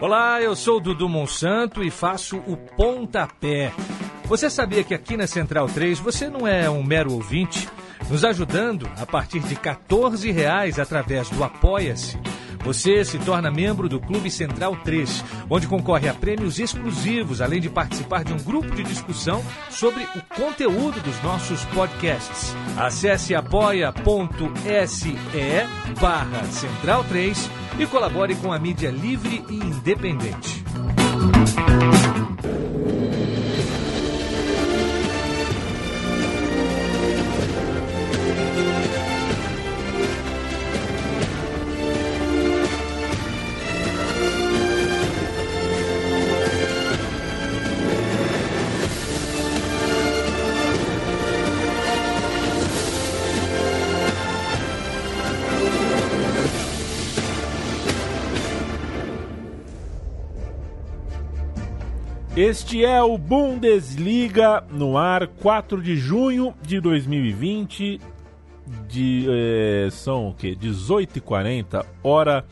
Olá, eu sou o Dudu Monsanto e faço o Pontapé. Você sabia que aqui na Central 3 você não é um mero ouvinte? Nos ajudando, a partir de R$ 14,00 através do Apoia-se, você se torna membro do Clube Central 3, onde concorre a prêmios exclusivos, além de participar de um grupo de discussão sobre o conteúdo dos nossos podcasts. Acesse apoia.se/Central3 e colabore com a mídia livre e independente. Este é o Bundesliga no ar, 4 de junho de 2020, são o quê? 18h40, hora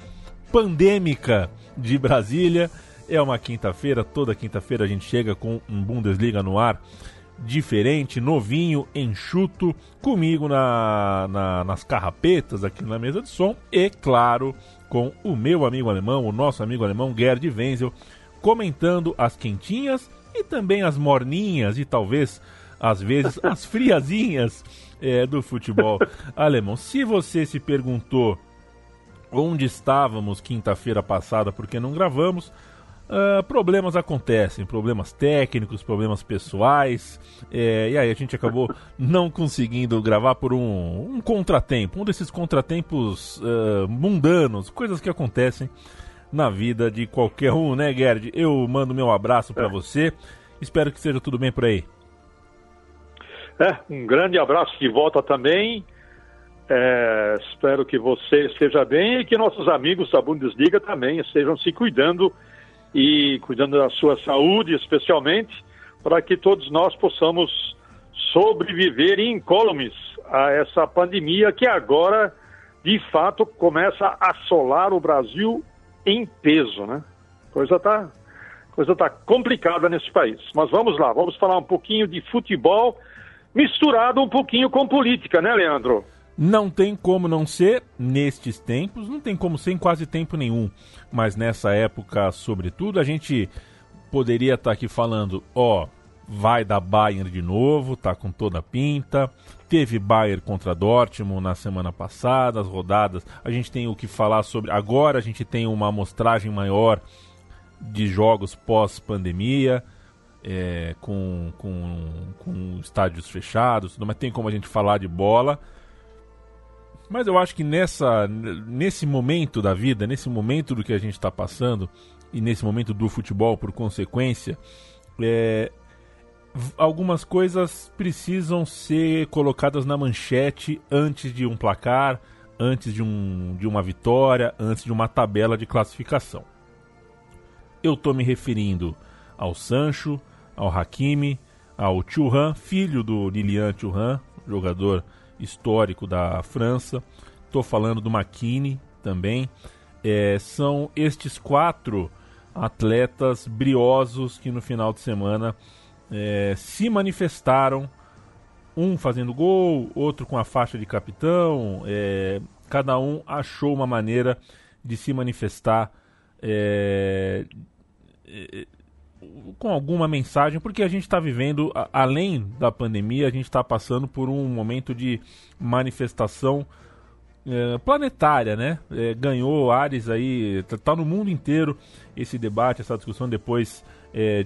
pandêmica de Brasília. É uma quinta-feira, toda quinta-feira a gente chega com um Bundesliga no ar diferente, novinho, enxuto, comigo nas carrapetas aqui na mesa de som e, claro, com o meu amigo alemão, o nosso amigo alemão Gerd Wenzel, comentando as quentinhas e também as morninhas e talvez, às vezes, as friazinhas do futebol alemão. Se você se perguntou onde estávamos quinta-feira passada, porque não gravamos, problemas acontecem, problemas técnicos, problemas pessoais, e aí a gente acabou não conseguindo gravar por um contratempo, um desses contratempos mundanos, coisas que acontecem na vida de qualquer um, né, Gerd? Eu mando meu abraço para você. Espero que esteja tudo bem por aí. Um grande abraço de volta também. Espero que você esteja bem e que nossos amigos da Bundesliga também estejam se cuidando e cuidando da sua saúde, especialmente, para que todos nós possamos sobreviver incólumes a essa pandemia que agora, de fato, começa a assolar o Brasil em peso, né? Coisa tá complicada nesse país. Mas vamos lá, vamos falar um pouquinho de futebol misturado um pouquinho com política, né, Leandro? Não tem como não ser nestes tempos, não tem como ser em quase tempo nenhum. Mas nessa época, sobretudo, a gente poderia estar aqui falando, vai dar Bayern de novo, tá com toda a pinta. Teve Bayern contra Dortmund na semana passada, as rodadas. A gente tem o que falar sobre... Agora a gente tem uma amostragem maior de jogos pós-pandemia, com estádios fechados, mas tem como a gente falar de bola. Mas eu acho que nesse momento da vida, nesse momento do que a gente está passando, e nesse momento do futebol, por consequência, algumas coisas precisam ser colocadas na manchete antes de um placar, antes de uma vitória, antes de uma tabela de classificação. Eu estou me referindo ao Sancho, ao Hakimi, ao Thuram, filho do Lilian Thuram, jogador histórico da França. Estou falando do McKennie também. São estes 4 atletas briosos que no final de semana se manifestaram, um fazendo gol, outro com a faixa de capitão. Cada um achou uma maneira de se manifestar com alguma mensagem, porque a gente está vivendo, além da pandemia, a gente está passando por um momento de manifestação planetária, né? Ganhou ares aí, tá no mundo inteiro esse debate, essa discussão depois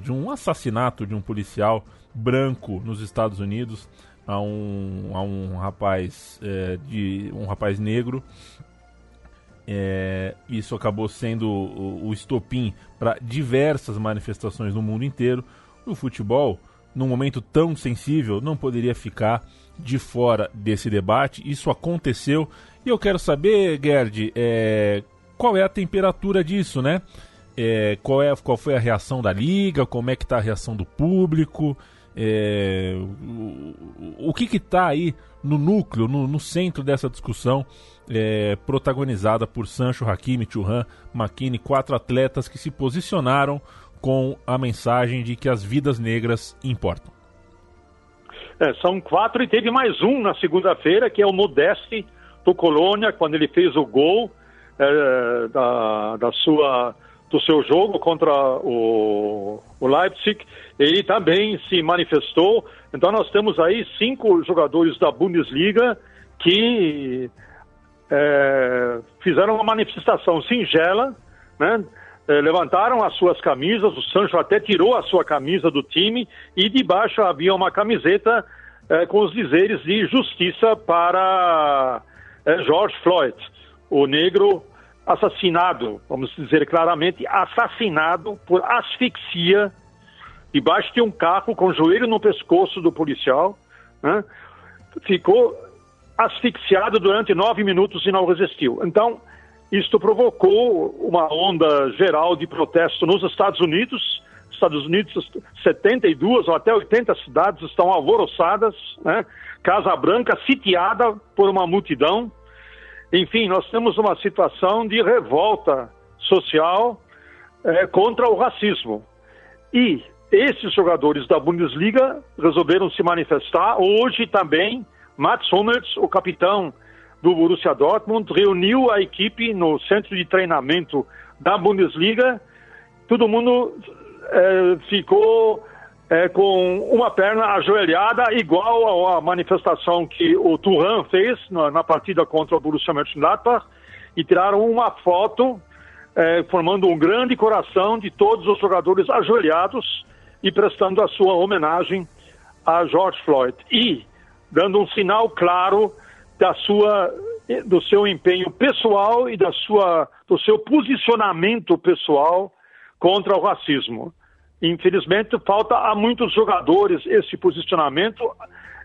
de um assassinato de um policial branco nos Estados Unidos a um rapaz um rapaz negro. Isso acabou sendo o estopim para diversas manifestações no mundo inteiro. O futebol, num momento tão sensível, não poderia ficar de fora desse debate. Isso aconteceu e eu quero saber, Gerd, qual é a temperatura disso, né? Qual foi a reação da Liga, como é que está a reação do público, o que está aí no núcleo, no centro dessa discussão protagonizada por Sancho, Hakimi, Thuram, McKennie, 4 atletas que se posicionaram com a mensagem de que as vidas negras importam. São 4 e teve mais um na segunda-feira, que é o Modeste do Colônia, quando ele fez o gol do seu jogo contra o Leipzig. Ele também se manifestou. Então nós temos aí 5 jogadores da Bundesliga que fizeram uma manifestação singela, né? Levantaram as suas camisas, o Sancho até tirou a sua camisa do time e debaixo havia uma camiseta com os dizeres de justiça para George Floyd, o negro assassinado, vamos dizer claramente, assassinado por asfixia debaixo de um carro com o joelho no pescoço do policial, né? Ficou asfixiado durante 9 minutos e não resistiu. Então, isto provocou uma onda geral de protesto nos Estados Unidos. 72 ou até 80 cidades estão alvoroçadas, né? Casa Branca sitiada por uma multidão. Enfim, nós temos uma situação de revolta social contra o racismo. E esses jogadores da Bundesliga resolveram se manifestar. Hoje também, Mats Hummels, o capitão do Borussia Dortmund, reuniu a equipe no centro de treinamento da Bundesliga. Todo mundo ficou com uma perna ajoelhada, igual à manifestação que o Thuram fez na partida contra o Borussia Mönchengladbach, e tiraram uma foto formando um grande coração de todos os jogadores ajoelhados e prestando a sua homenagem a George Floyd e dando um sinal claro do seu empenho pessoal e do seu posicionamento pessoal contra o racismo. Infelizmente, falta a muitos jogadores esse posicionamento.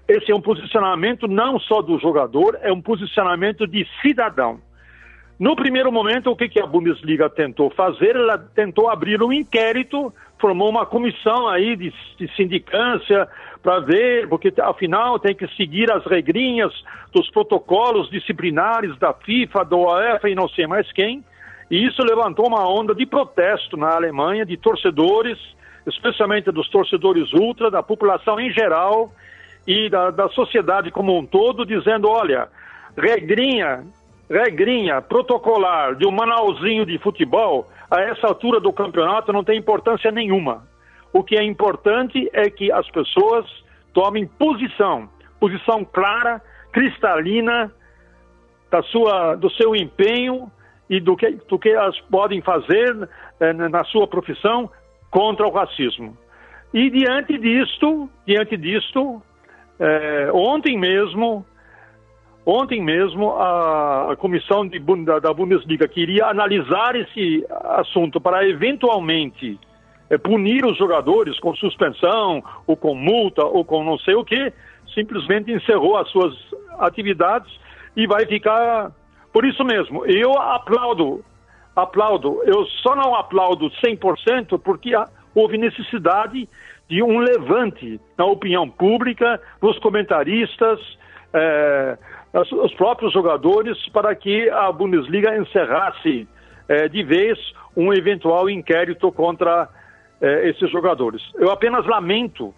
Esse é um posicionamento não só do jogador, é um posicionamento de cidadão. No primeiro momento, o que a Bundesliga tentou fazer? Ela tentou abrir um inquérito, formou uma comissão aí de sindicância para ver, porque afinal tem que seguir as regrinhas dos protocolos disciplinares da FIFA, da UEFA e não sei mais quem. E isso levantou uma onda de protesto na Alemanha, de torcedores, especialmente dos torcedores ultra, da população em geral e da sociedade como um todo, dizendo, olha, regrinha protocolar de um manualzinho de futebol, a essa altura do campeonato não tem importância nenhuma. O que é importante é que as pessoas tomem posição clara, cristalina, do seu empenho e do que elas podem fazer na sua profissão contra o racismo. E diante disto, ontem mesmo, a comissão da Bundesliga queria analisar esse assunto para eventualmente punir os jogadores com suspensão, ou com multa, ou com não sei o quê. Simplesmente encerrou as suas atividades e vai ficar por isso mesmo. Eu aplaudo. Eu só não aplaudo 100% porque houve necessidade de um levante na opinião pública, nos comentaristas, os próprios jogadores, para que a Bundesliga encerrasse de vez um eventual inquérito contra esses jogadores. Eu apenas lamento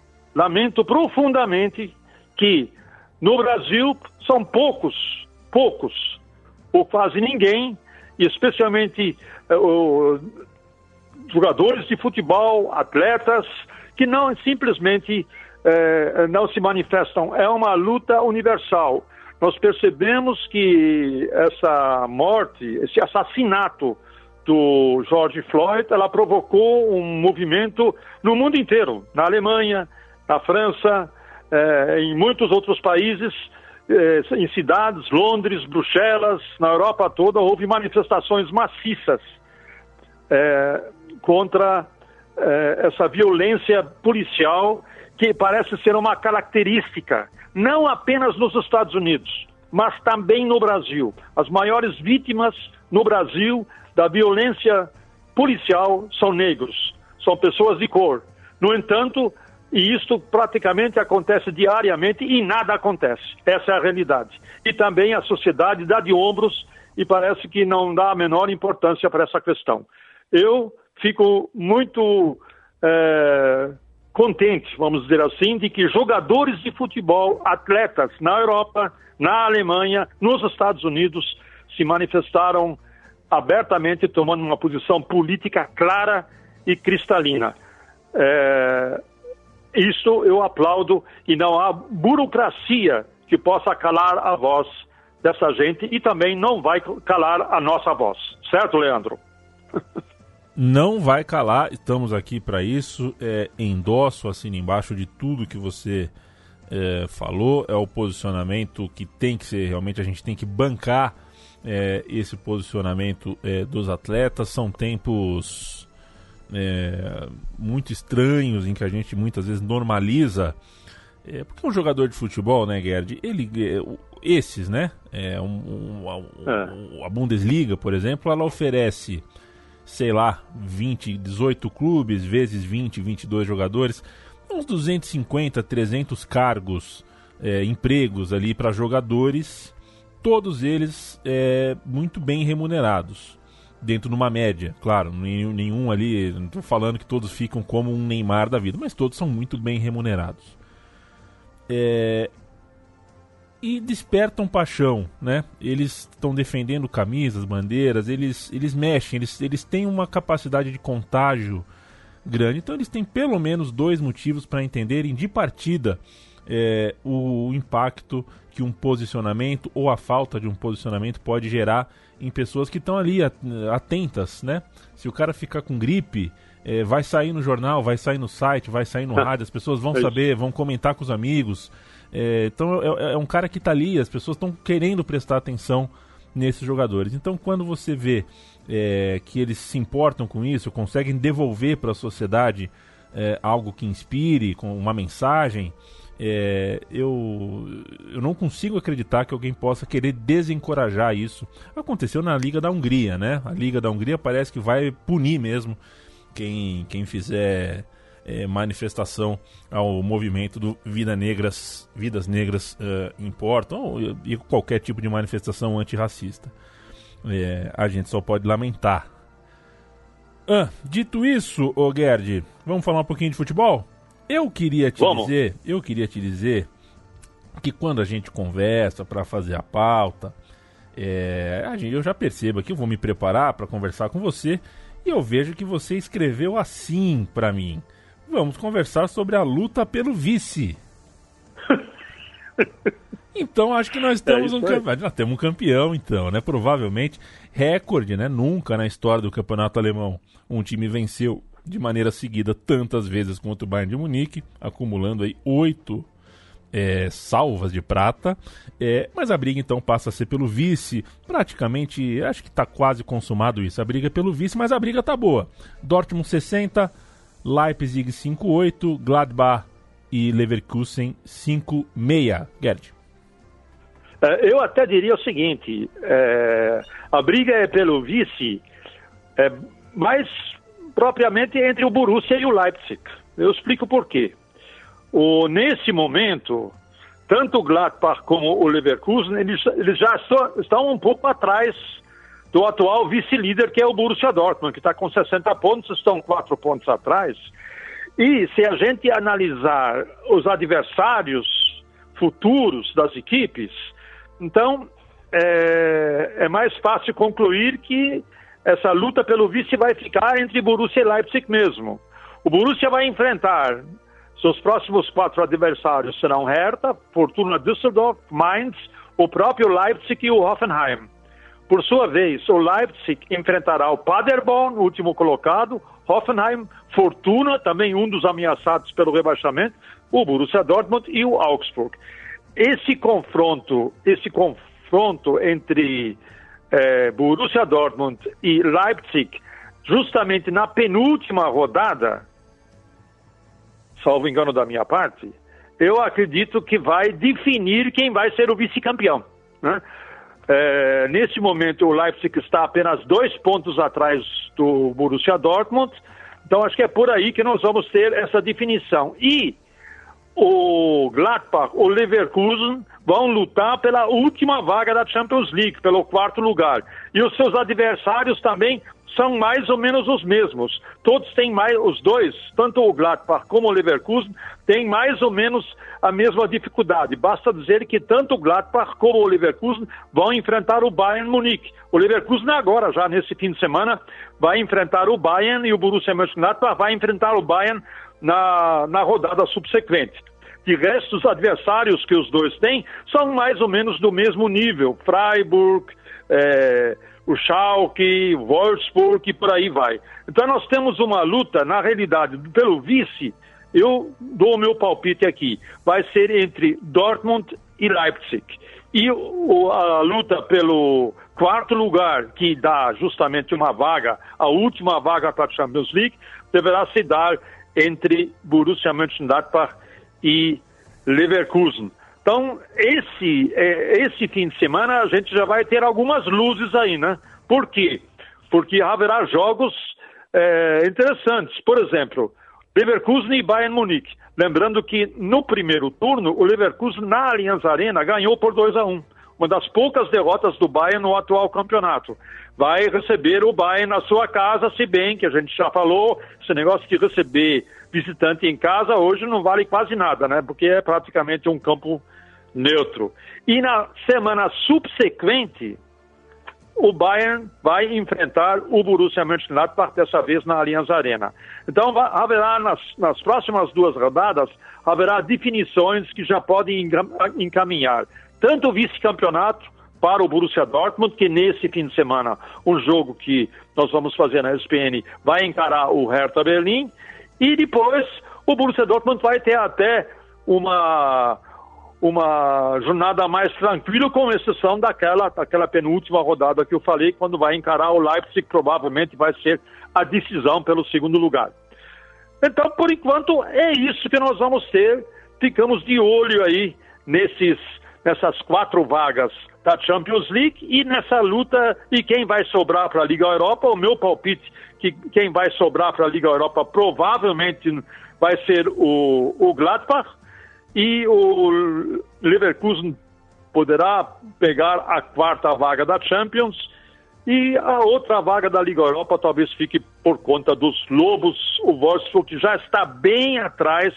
profundamente que no Brasil são poucos, ou quase ninguém, e especialmente jogadores de futebol, atletas, que não simplesmente não se manifestam. É uma luta universal. Nós percebemos que essa morte, esse assassinato do George Floyd, ela provocou um movimento no mundo inteiro, na Alemanha, na França, em muitos outros países, em cidades, Londres, Bruxelas, na Europa toda, houve manifestações maciças contra essa violência policial, que parece ser uma característica, não apenas nos Estados Unidos, mas também no Brasil. As maiores vítimas no Brasil da violência policial são negros, são pessoas de cor. No entanto, E isso praticamente acontece diariamente e nada acontece. Essa é a realidade. E também a sociedade dá de ombros e parece que não dá a menor importância para essa questão. Eu fico muito contente, vamos dizer assim, de que jogadores de futebol, atletas na Europa, na Alemanha, nos Estados Unidos, se manifestaram abertamente, tomando uma posição política clara e cristalina. Isso eu aplaudo, e não há burocracia que possa calar a voz dessa gente, e também não vai calar a nossa voz. Certo, Leandro? Não vai calar, estamos aqui para isso. Endosso, assino embaixo de tudo que você falou. É o posicionamento que tem que ser, realmente a gente tem que bancar esse posicionamento dos atletas. São tempos muito estranhos em que a gente muitas vezes normaliza, porque um jogador de futebol, né, Gerd, ele, esses, né, a Bundesliga, por exemplo, ela oferece, sei lá, 20, 18 clubes, vezes 20, 22 jogadores, uns 250, 300 cargos, empregos ali para jogadores, todos eles muito bem remunerados. Dentro de uma média, claro, nenhum ali, não estou falando que todos ficam como um Neymar da vida, mas todos são muito bem remunerados. E despertam paixão, né? Eles estão defendendo camisas, bandeiras, eles mexem, eles têm uma capacidade de contágio grande, então eles têm pelo menos dois motivos para entenderem de partida o impacto que um posicionamento ou a falta de um posicionamento pode gerar em pessoas que estão ali atentas, né? Se o cara ficar com gripe, vai sair no jornal, vai sair no site, vai sair no rádio, as pessoas vão saber, vão comentar com os amigos. Então é um cara que está ali, as pessoas estão querendo prestar atenção nesses jogadores. Então quando você vê que eles se importam com isso, conseguem devolver para a sociedade algo que inspire, com uma mensagem... Eu não consigo acreditar que alguém possa querer desencorajar isso. Aconteceu na Liga da Hungria, né? A Liga da Hungria parece que vai punir mesmo quem fizer manifestação ao movimento do Vidas Negras Importam, e qualquer tipo de manifestação antirracista. A gente só pode lamentar. Dito isso, Gerd, vamos falar um pouquinho de futebol? Eu queria te dizer que quando a gente conversa para fazer a pauta, eu já percebo aqui, eu vou me preparar para conversar com você, e eu vejo que você escreveu assim para mim: vamos conversar sobre a luta pelo vice. Então acho que nós temos um campeão, então, né? Provavelmente recorde, né? Nunca na história do campeonato alemão um time venceu de maneira seguida tantas vezes contra o Bayern de Munique, acumulando aí 8 salvas de prata, mas a briga então passa a ser pelo vice. Praticamente, acho que está quase consumado isso, a briga pelo vice, mas a briga tá boa. Dortmund 60, Leipzig 58, Gladbach e Leverkusen 56. Gerd, eu até diria o seguinte: a briga é pelo vice, mas propriamente entre o Borussia e o Leipzig. Eu explico por quê. Nesse momento, tanto o Gladbach como o Leverkusen, eles já estão um pouco atrás do atual vice-líder, que é o Borussia Dortmund, que está com 60 pontos, estão 4 pontos atrás. E se a gente analisar os adversários futuros das equipes, então é mais fácil concluir que essa luta pelo vice vai ficar entre Borussia e Leipzig mesmo. O Borussia vai enfrentar, seus próximos 4 adversários serão Hertha, Fortuna Düsseldorf, Mainz, o próprio Leipzig e o Hoffenheim. Por sua vez, o Leipzig enfrentará o Paderborn, o último colocado, Hoffenheim, Fortuna, também um dos ameaçados pelo rebaixamento, o Borussia Dortmund e o Augsburg. Esse confronto entre Borussia Dortmund e Leipzig, justamente na penúltima rodada, salvo engano da minha parte, eu acredito que vai definir quem vai ser o vice-campeão, né? Nesse momento o Leipzig está apenas 2 pontos atrás do Borussia Dortmund, então acho que é por aí que nós vamos ter essa definição. E o Gladbach, o Leverkusen vão lutar pela última vaga da Champions League, pelo quarto lugar. E os seus adversários também são mais ou menos os mesmos. Todos têm mais, os dois, tanto o Gladbach como o Leverkusen, têm mais ou menos a mesma dificuldade. Basta dizer que tanto o Gladbach como o Leverkusen vão enfrentar o Bayern Munique. O Leverkusen agora, já nesse fim de semana, vai enfrentar o Bayern, e o Borussia Mönchengladbach vai enfrentar o Bayern na rodada subsequente. De resto, os adversários que os dois têm são mais ou menos do mesmo nível. Freiburg, o Schalke, Wolfsburg e por aí vai. Então nós temos uma luta, na realidade, pelo vice. Eu dou o meu palpite aqui. Vai ser entre Dortmund e Leipzig. E a luta pelo quarto lugar, que dá justamente uma vaga, a última vaga para a Champions League, deverá se dar entre Borussia Mönchengladbach e Leverkusen. Então, esse fim de semana a gente já vai ter algumas luzes aí, né? Por quê? Porque haverá jogos interessantes. Por exemplo, Leverkusen e Bayern Munique. Lembrando que no primeiro turno, o Leverkusen na Allianz Arena ganhou por 2-1. Uma das poucas derrotas do Bayern no atual campeonato. Vai receber o Bayern na sua casa, se bem que a gente já falou, esse negócio de receber visitante em casa hoje não vale quase nada, né? Porque é praticamente um campo neutro. E na semana subsequente, o Bayern vai enfrentar o Borussia Mönchengladbach, dessa vez na Allianz Arena. Então haverá, nas próximas duas rodadas, haverá definições que já podem encaminhar tanto o vice-campeonato para o Borussia Dortmund, que nesse fim de semana, um jogo que nós vamos fazer na ESPN, vai encarar o Hertha Berlim, e depois o Borussia Dortmund vai ter até uma jornada mais tranquila, com exceção daquela penúltima rodada que eu falei, quando vai encarar o Leipzig, provavelmente vai ser a decisão pelo segundo lugar. Então, por enquanto, é isso que nós vamos ter. Ficamos de olho aí nessas quatro vagas da Champions League e nessa luta, e quem vai sobrar para a Liga Europa. O meu palpite, que quem vai sobrar para a Liga Europa provavelmente vai ser o Gladbach, e o Leverkusen poderá pegar a quarta vaga da Champions, e a outra vaga da Liga Europa talvez fique por conta dos lobos, o Wolfsburg, que já está bem atrás.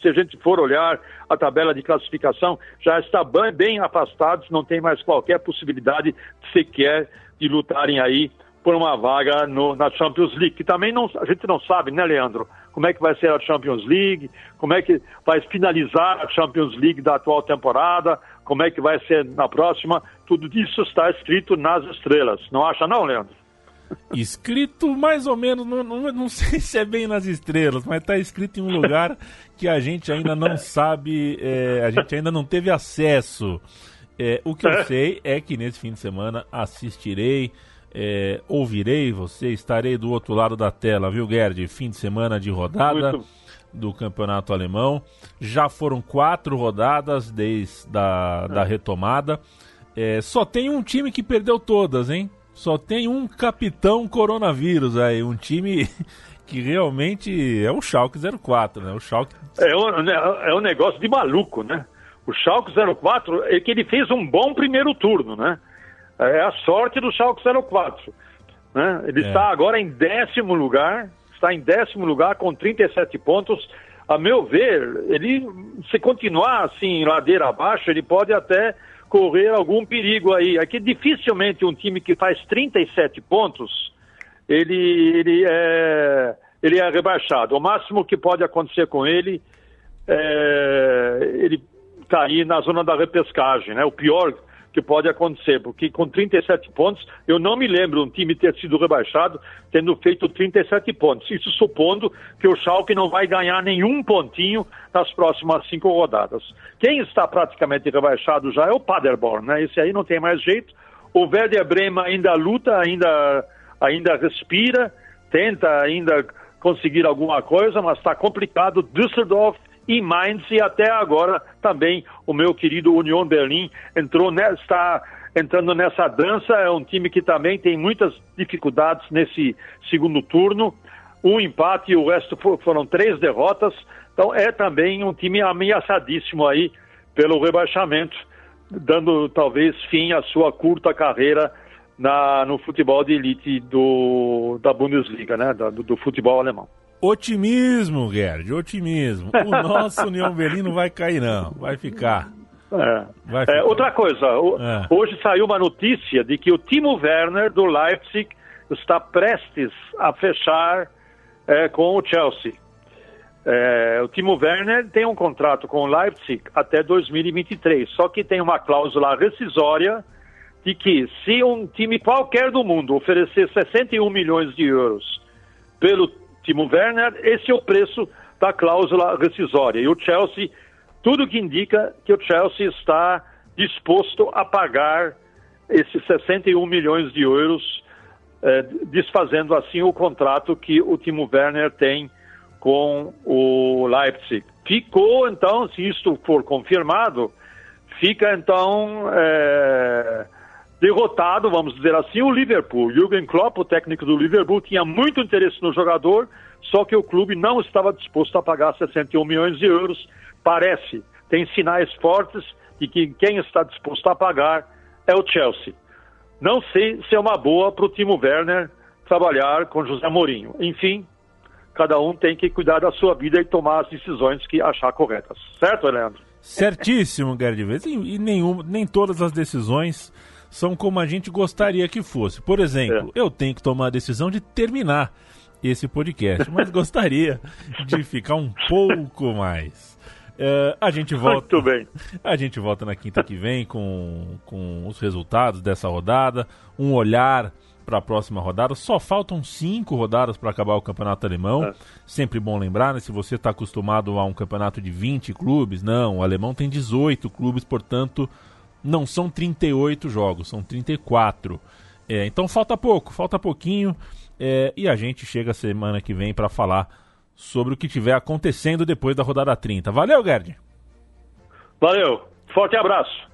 Se a gente for olhar a tabela de classificação, já está bem afastado, não tem mais qualquer possibilidade sequer de lutarem aí por uma vaga na Champions League, que também a gente não sabe, né, Leandro, como é que vai ser a Champions League, como é que vai finalizar a Champions League da atual temporada, como é que vai ser na próxima. Tudo isso está escrito nas estrelas, não acha não, Leandro? Escrito mais ou menos, não sei se é bem nas estrelas, mas está escrito em um lugar que a gente ainda não sabe, a gente ainda não teve acesso. O que eu sei é que nesse fim de semana assistirei, ouvirei você, estarei do outro lado da tela, viu, Gerd? Fim de semana de rodada do campeonato alemão. Já foram 4 rodadas desde da retomada. Só tem um time que perdeu todas, hein? Só tem um capitão coronavírus aí, um time que realmente é o Schalke 04, né? O Schalke... É um negócio de maluco, né? O Schalke 04 é que ele fez um bom primeiro turno, né? É a sorte do Schalke 04, né? Ele está agora em 10º lugar, com 37 pontos. A meu ver, ele, se continuar assim, ladeira abaixo, ele pode até correr algum perigo aí. É que dificilmente um time que faz 37 pontos, ele é rebaixado. O máximo que pode acontecer com ele é ele cair na zona da repescagem, né? O pior que pode acontecer, porque com 37 pontos, eu não me lembro um time ter sido rebaixado tendo feito 37 pontos. Isso supondo que o Schalke não vai ganhar nenhum pontinho nas próximas 5 rodadas. Quem está praticamente rebaixado já é o Paderborn, né? Esse aí não tem mais jeito. O Werder Bremen ainda luta, ainda respira, tenta ainda conseguir alguma coisa, mas está complicado. Düsseldorf e Mainz, e até agora também o meu querido Union Berlin está entrando nessa dança. É um time que também tem muitas dificuldades nesse segundo turno. Um empate e o resto foram 3 derrotas. Então é também um time ameaçadíssimo aí pelo rebaixamento, dando talvez fim à sua curta carreira no futebol de elite da Bundesliga, né? do futebol alemão. Otimismo, Gerd, otimismo. O nosso União Berlim não vai cair, não. Vai ficar. Outra coisa, hoje saiu uma notícia de que o Timo Werner do Leipzig está prestes a fechar com o Chelsea. O Timo Werner tem um contrato com o Leipzig até 2023, só que tem uma cláusula rescisória de que se um time qualquer do mundo oferecer 61 milhões de euros pelo Timo Werner, esse é o preço da cláusula rescisória. E o Chelsea, tudo que indica que o Chelsea está disposto a pagar esses 61 milhões de euros, desfazendo assim o contrato que o Timo Werner tem com o Leipzig. Ficou, então, se isto for confirmado, fica, então, derrotado, vamos dizer assim, o Liverpool. Jürgen Klopp, o técnico do Liverpool, tinha muito interesse no jogador, só que o clube não estava disposto a pagar 61 milhões de euros. Parece, tem sinais fortes de que quem está disposto a pagar é o Chelsea. Não sei se é uma boa para o Timo Werner trabalhar com José Mourinho. Enfim, cada um tem que cuidar da sua vida e tomar as decisões que achar corretas. Certo, Leandro? Certíssimo, Gerd Wenzel. E nem todas as decisões são como a gente gostaria que fosse. Por exemplo, eu tenho que tomar a decisão de terminar esse podcast, mas gostaria de ficar um pouco mais. A gente volta. Muito bem. A gente volta na quinta que vem com os resultados dessa rodada, um olhar para a próxima rodada. Só faltam 5 rodadas para acabar o campeonato alemão. Sempre bom lembrar, né? Se você está acostumado a um campeonato de 20 clubes, não, o alemão tem 18 clubes, portanto, não são 38 jogos, são 34. Então falta pouco, falta pouquinho, e a gente chega semana que vem para falar sobre o que tiver acontecendo depois da rodada 30. Valeu, Gerd! Valeu! Forte abraço!